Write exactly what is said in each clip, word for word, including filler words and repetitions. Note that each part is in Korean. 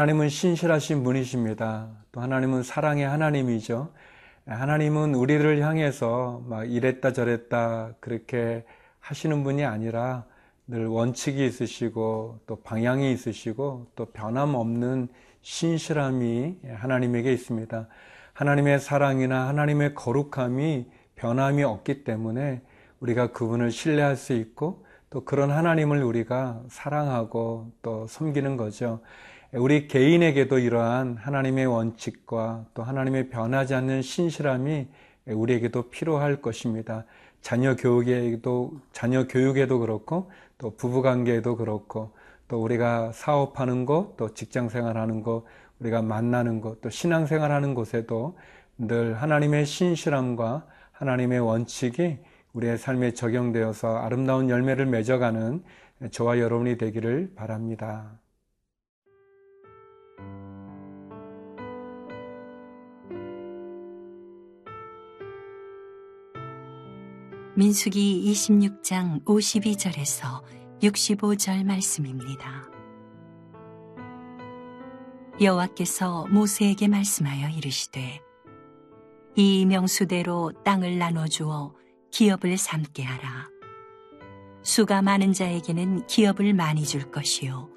하나님은 신실하신 분이십니다. 또 하나님은 사랑의 하나님이죠. 하나님은 우리를 향해서 막 이랬다 저랬다 그렇게 하시는 분이 아니라 늘 원칙이 있으시고 또 방향이 있으시고 또 변함없는 신실함이 하나님에게 있습니다. 하나님의 사랑이나 하나님의 거룩함이 변함이 없기 때문에 우리가 그분을 신뢰할 수 있고 또 그런 하나님을 우리가 사랑하고 또 섬기는 거죠. 우리 개인에게도 이러한 하나님의 원칙과 또 하나님의 변하지 않는 신실함이 우리에게도 필요할 것입니다. 자녀 교육에도, 자녀 교육에도 그렇고 또 부부관계에도 그렇고 또 우리가 사업하는 것, 또 직장생활하는 것, 우리가 만나는 것, 또 신앙생활하는 곳에도 늘 하나님의 신실함과 하나님의 원칙이 우리의 삶에 적용되어서 아름다운 열매를 맺어가는 저와 여러분이 되기를 바랍니다. 민수기 이십육 장 오십이 절에서 육십오 절 말씀입니다. 여호와께서 모세에게 말씀하여 이르시되 이 명수대로 땅을 나눠주어 기업을 삼게 하라. 수가 많은 자에게는 기업을 많이 줄 것이요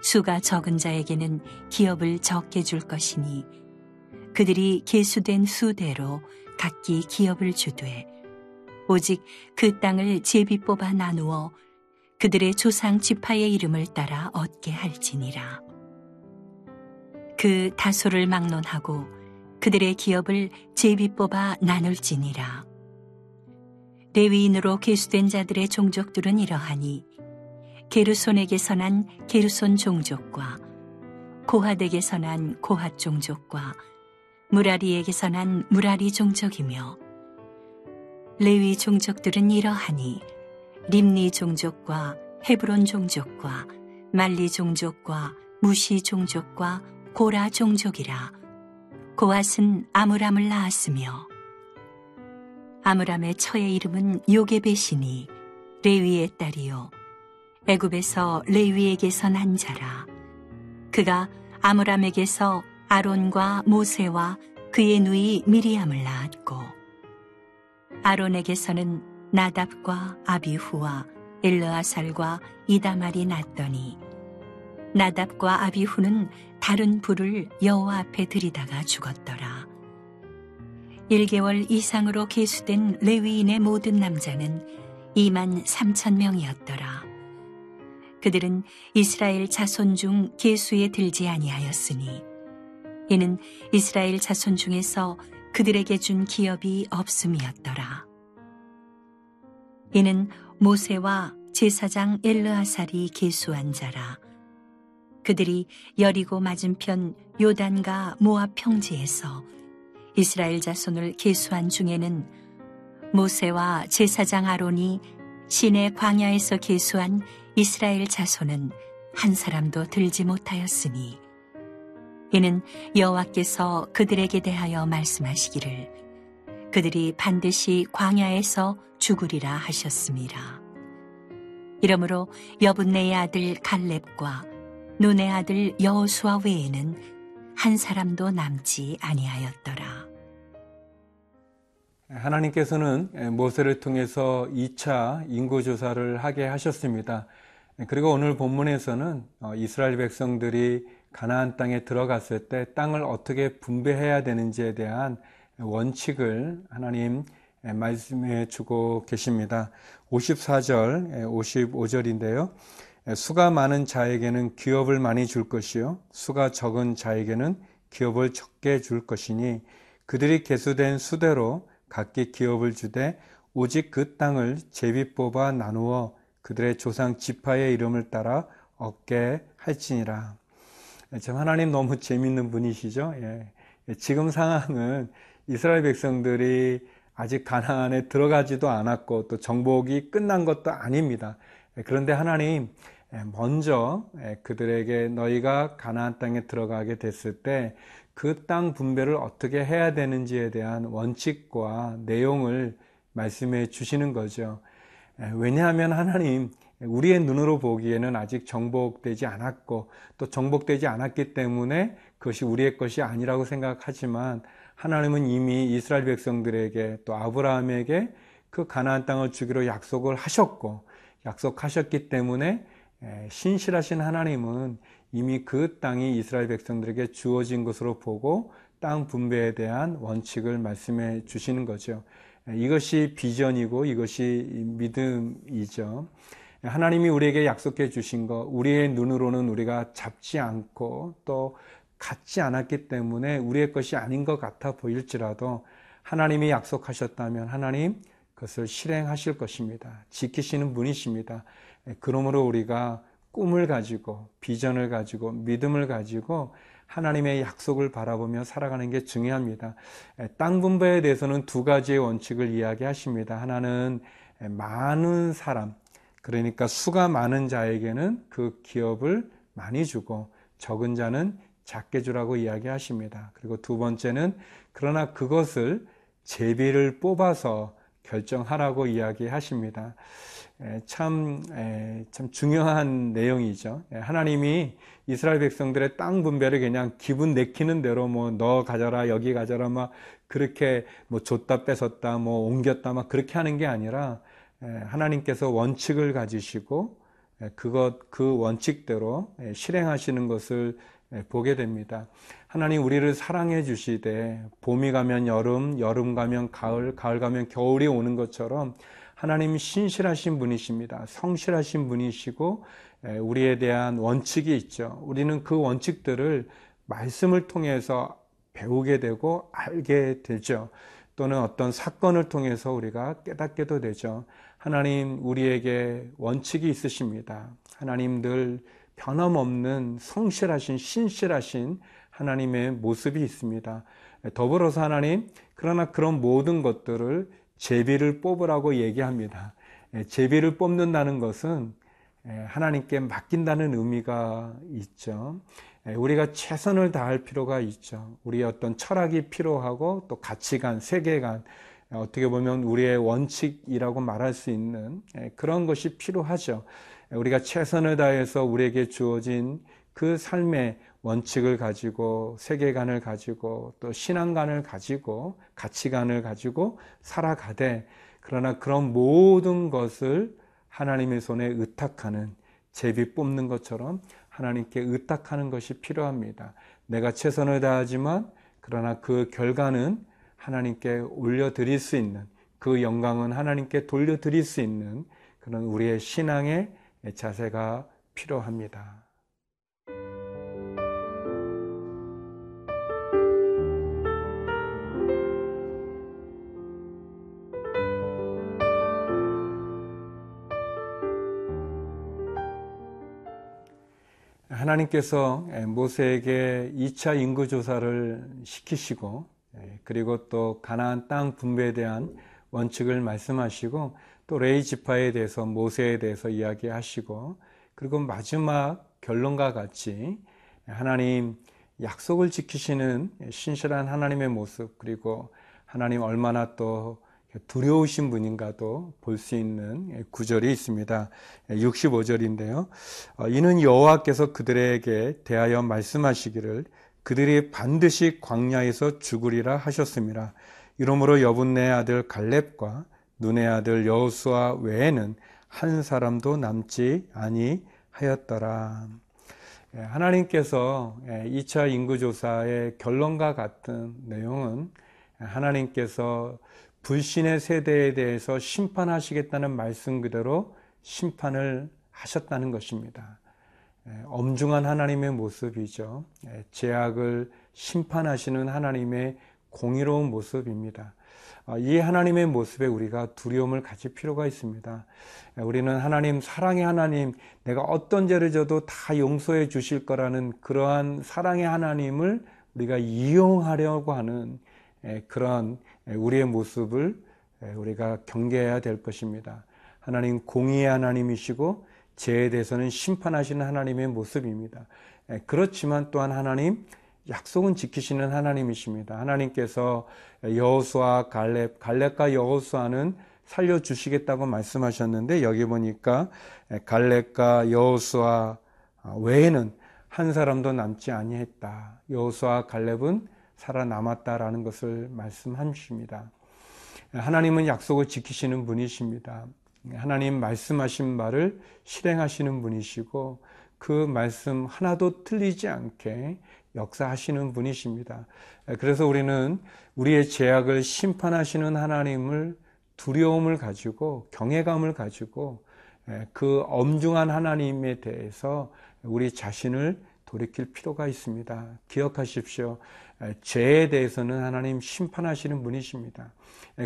수가 적은 자에게는 기업을 적게 줄 것이니 그들이 계수된 수대로 각기 기업을 주되 오직 그 땅을 제비 뽑아 나누어 그들의 조상 지파의 이름을 따라 얻게 할지니라. 그 다소를 막론하고 그들의 기업을 제비 뽑아 나눌지니라. 레위인으로 계수된 자들의 종족들은 이러하니 게르손에게서 난 게르손 종족과 고핫에게서 난 고핫 종족과 무라리에게서 난 무라리 종족이며 레위 종족들은 이러하니 림리 종족과 헤브론 종족과 말리 종족과 무시 종족과 고라 종족이라. 고핫은 아므람을 낳았으며 아므람의 처의 이름은 요게벳이니 레위의 딸이요 애굽에서 레위에게서 난 자라. 그가 아므람에게서 아론과 모세와 그의 누이 미리암을 낳았고 아론에게서는 나답과 아비후와 엘르아살과 이다말이 났더니 나답과 아비후는 다른 불을 여호와 앞에 들이다가 죽었더라. 일 개월 이상으로 계수된 레위인의 모든 남자는 이만 삼천 명이었더라. 그들은 이스라엘 자손 중 계수에 들지 아니하였으니 이는 이스라엘 자손 중에서 그들에게 준 기업이 없음이었더라. 이는 모세와 제사장 엘르아살이 계수한 자라. 그들이 여리고 맞은편 요단과 모압 평지에서 이스라엘 자손을 계수한 중에는 모세와 제사장 아론이 시내 광야에서 계수한 이스라엘 자손은 한 사람도 들지 못하였으니 이는 여호와께서 그들에게 대하여 말씀하시기를 그들이 반드시 광야에서 죽으리라 하셨습니다. 이러므로 여분네의 아들 갈렙과 눈의 아들 여호수아 외에는 한 사람도 남지 아니하였더라. 하나님께서는 모세를 통해서 이 차 인구조사를 하게 하셨습니다. 그리고 오늘 본문에서는 이스라엘 백성들이 가나안 땅에 들어갔을 때 땅을 어떻게 분배해야 되는지에 대한 원칙을 하나님 말씀해 주고 계십니다. 오십사 절, 오십오 절인데요. 수가 많은 자에게는 기업을 많이 줄 것이요 수가 적은 자에게는 기업을 적게 줄 것이니 그들이 계수된 수대로 각기 기업을 주되 오직 그 땅을 제비 뽑아 나누어 그들의 조상 지파의 이름을 따라 얻게 할지니라. 참 하나님 너무 재밌는 분이시죠. 예. 지금 상황은 이스라엘 백성들이 아직 가나안에 들어가지도 않았고 또 정복이 끝난 것도 아닙니다. 그런데 하나님 먼저 그들에게 너희가 가나안 땅에 들어가게 됐을 때 그 땅 분배를 어떻게 해야 되는지에 대한 원칙과 내용을 말씀해 주시는 거죠. 왜냐하면 하나님 우리의 눈으로 보기에는 아직 정복되지 않았고 또 정복되지 않았기 때문에 그것이 우리의 것이 아니라고 생각하지만 하나님은 이미 이스라엘 백성들에게 또 아브라함에게 그 가나안 땅을 주기로 약속을 하셨고 약속하셨기 때문에 신실하신 하나님은 이미 그 땅이 이스라엘 백성들에게 주어진 것으로 보고 땅 분배에 대한 원칙을 말씀해 주시는 거죠. 이것이 비전이고 이것이 믿음이죠. 하나님이 우리에게 약속해 주신 것, 우리의 눈으로는 우리가 잡지 않고 또 갖지 않았기 때문에 우리의 것이 아닌 것 같아 보일지라도 하나님이 약속하셨다면 하나님 그것을 실행하실 것입니다. 지키시는 분이십니다. 그러므로 우리가 꿈을 가지고 비전을 가지고 믿음을 가지고 하나님의 약속을 바라보며 살아가는 게 중요합니다. 땅 분배에 대해서는 두 가지의 원칙을 이야기하십니다. 하나는 많은 사람, 그러니까 수가 많은 자에게는 그 기업을 많이 주고 적은 자는 작게 주라고 이야기하십니다. 그리고 두 번째는 그러나 그것을 제비를 뽑아서 결정하라고 이야기하십니다. 참, 참 중요한 내용이죠. 하나님이 이스라엘 백성들의 땅 분배를 그냥 기분 내키는 대로 뭐 너 가져라 여기 가져라 막 그렇게 뭐 줬다 뺏었다 뭐 옮겼다 막 그렇게 하는 게 아니라 하나님께서 원칙을 가지시고 그것 그 원칙대로 실행하시는 것을 보게 됩니다. 하나님 우리를 사랑해 주시되 봄이 가면 여름, 여름 가면 가을, 가을 가면 겨울이 오는 것처럼 하나님 신실하신 분이십니다. 성실하신 분이시고 우리에 대한 원칙이 있죠. 우리는 그 원칙들을 말씀을 통해서 배우게 되고 알게 되죠. 또는 어떤 사건을 통해서 우리가 깨닫게도 되죠. 하나님 우리에게 원칙이 있으십니다. 하나님 늘 변함없는 성실하신 신실하신 하나님의 모습이 있습니다. 더불어서 하나님 그러나 그런 모든 것들을 제비를 뽑으라고 얘기합니다. 제비를 뽑는다는 것은 하나님께 맡긴다는 의미가 있죠. 우리가 최선을 다할 필요가 있죠. 우리의 어떤 철학이 필요하고 또 가치관, 세계관, 어떻게 보면 우리의 원칙이라고 말할 수 있는 그런 것이 필요하죠. 우리가 최선을 다해서 우리에게 주어진 그 삶의 원칙을 가지고 세계관을 가지고 또 신앙관을 가지고 가치관을 가지고 살아가되 그러나 그런 모든 것을 하나님의 손에 의탁하는 제비 뽑는 것처럼 하나님께 의탁하는 것이 필요합니다. 내가 최선을 다하지만 그러나 그 결과는 하나님께 올려드릴 수 있는 그 영광은 하나님께 돌려드릴 수 있는 그런 우리의 신앙의 자세가 필요합니다. 하나님께서 모세에게 이 차 인구조사를 시키시고 그리고 또 가나안 땅 분배에 대한 원칙을 말씀하시고 또 레위 지파에 대해서 모세에 대해서 이야기하시고 그리고 마지막 결론과 같이 하나님 약속을 지키시는 신실한 하나님의 모습 그리고 하나님 얼마나 또 두려우신 분인가도 볼 수 있는 구절이 있습니다. 육십오 절인데요. 이는 여호와께서 그들에게 대하여 말씀하시기를 그들이 반드시 광야에서 죽으리라 하셨습니다. 이러므로 여분네 아들 갈렙과 눈의 아들 여호수아 외에는 한 사람도 남지 아니하였더라. 하나님께서 이 차 인구조사의 결론과 같은 내용은 하나님께서 불신의 세대에 대해서 심판하시겠다는 말씀 그대로 심판을 하셨다는 것입니다. 엄중한 하나님의 모습이죠. 죄악을 심판하시는 하나님의 공의로운 모습입니다. 이 하나님의 모습에 우리가 두려움을 가질 필요가 있습니다. 우리는 하나님, 사랑의 하나님, 내가 어떤 죄를 져도 다 용서해 주실 거라는 그러한 사랑의 하나님을 우리가 이용하려고 하는 그런 우리의 모습을 우리가 경계해야 될 것입니다. 하나님 공의의 하나님이시고 죄에 대해서는 심판하시는 하나님의 모습입니다. 그렇지만 또한 하나님 약속은 지키시는 하나님이십니다. 하나님께서 여호수아 갈렙, 갈렙과 여호수아는 살려주시겠다고 말씀하셨는데, 여기 보니까 갈렙과 여호수아 외에는 한 사람도 남지 아니했다. 여호수아 갈렙은 살아남았다라는 것을 말씀하십니다. 하나님은 약속을 지키시는 분이십니다. 하나님 말씀하신 말을 실행하시는 분이시고 그 말씀 하나도 틀리지 않게 역사하시는 분이십니다. 그래서 우리는 우리의 죄악을 심판하시는 하나님을 두려움을 가지고 경외감을 가지고 그 엄중한 하나님에 대해서 우리 자신을 돌이킬 필요가 있습니다. 기억하십시오. 죄에 대해서는 하나님 심판하시는 분이십니다.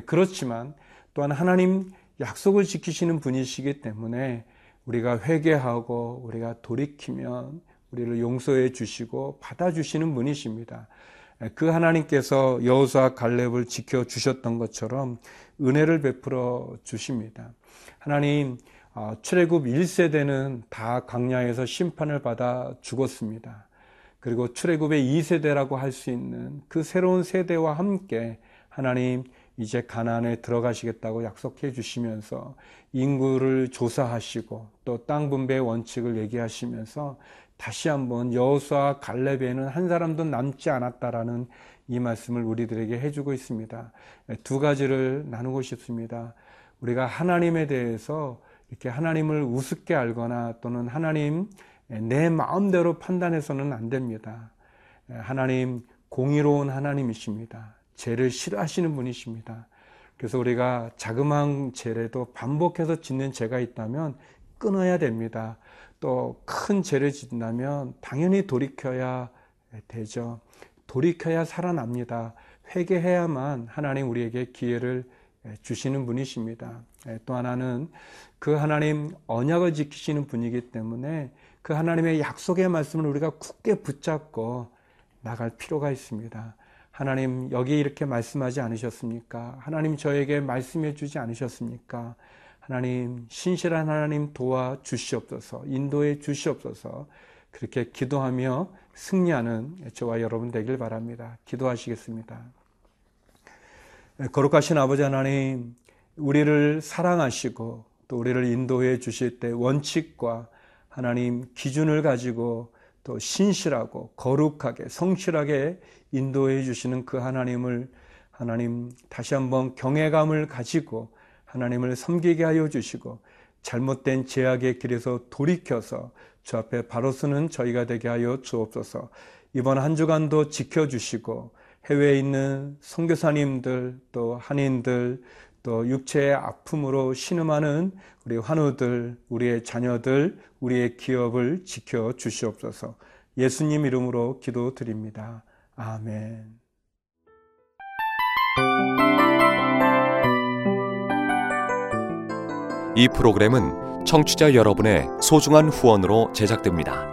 그렇지만 또한 하나님 약속을 지키시는 분이시기 때문에 우리가 회개하고 우리가 돌이키면 우리를 용서해 주시고 받아주시는 분이십니다. 그 하나님께서 여호수아 갈렙을 지켜주셨던 것처럼 은혜를 베풀어 주십니다. 하나님, 출애굽 일 세대는 다 광야에서 심판을 받아 죽었습니다. 그리고 출애굽의 이 세대라고 할 수 있는 그 새로운 세대와 함께 하나님 이제 가나안에 들어가시겠다고 약속해 주시면서 인구를 조사하시고 또 땅 분배의 원칙을 얘기하시면서 다시 한번 여호수아 갈렙에는 한 사람도 남지 않았다라는 이 말씀을 우리들에게 해주고 있습니다. 두 가지를 나누고 싶습니다. 우리가 하나님에 대해서 이렇게 하나님을 우습게 알거나 또는 하나님 내 마음대로 판단해서는 안 됩니다. 하나님 공의로운 하나님이십니다. 죄를 싫어하시는 분이십니다. 그래서 우리가 자그마한 죄라도 반복해서 짓는 죄가 있다면 끊어야 됩니다. 또 큰 죄를 짓는다면 당연히 돌이켜야 되죠. 돌이켜야 살아납니다. 회개해야만 하나님 우리에게 기회를 주시는 분이십니다. 또 하나는 그 하나님 언약을 지키시는 분이기 때문에 그 하나님의 약속의 말씀을 우리가 굳게 붙잡고 나갈 필요가 있습니다. 하나님, 여기 이렇게 말씀하지 않으셨습니까? 하나님, 저에게 말씀해 주지 않으셨습니까? 하나님, 신실한 하나님 도와주시옵소서, 인도해 주시옵소서, 그렇게 기도하며 승리하는 저와 여러분 되길 바랍니다. 기도하시겠습니다. 거룩하신 아버지 하나님, 우리를 사랑하시고 또 우리를 인도해 주실 때 원칙과 하나님 기준을 가지고 또 신실하고 거룩하게 성실하게 인도해 주시는 그 하나님을 하나님 다시 한번 경외감을 가지고 하나님을 섬기게 하여 주시고 잘못된 죄악의 길에서 돌이켜서 주 앞에 바로 서는 저희가 되게 하여 주옵소서. 이번 한 주간도 지켜주시고 해외에 있는 선교사님들 또 한인들 또 육체의 아픔으로 신음하는 우리 환우들, 우리의 자녀들, 우리의 기업을 지켜주시옵소서. 예수님 이름으로 기도드립니다. 아멘. 이 프로그램은 청취자 여러분의 소중한 후원으로 제작됩니다.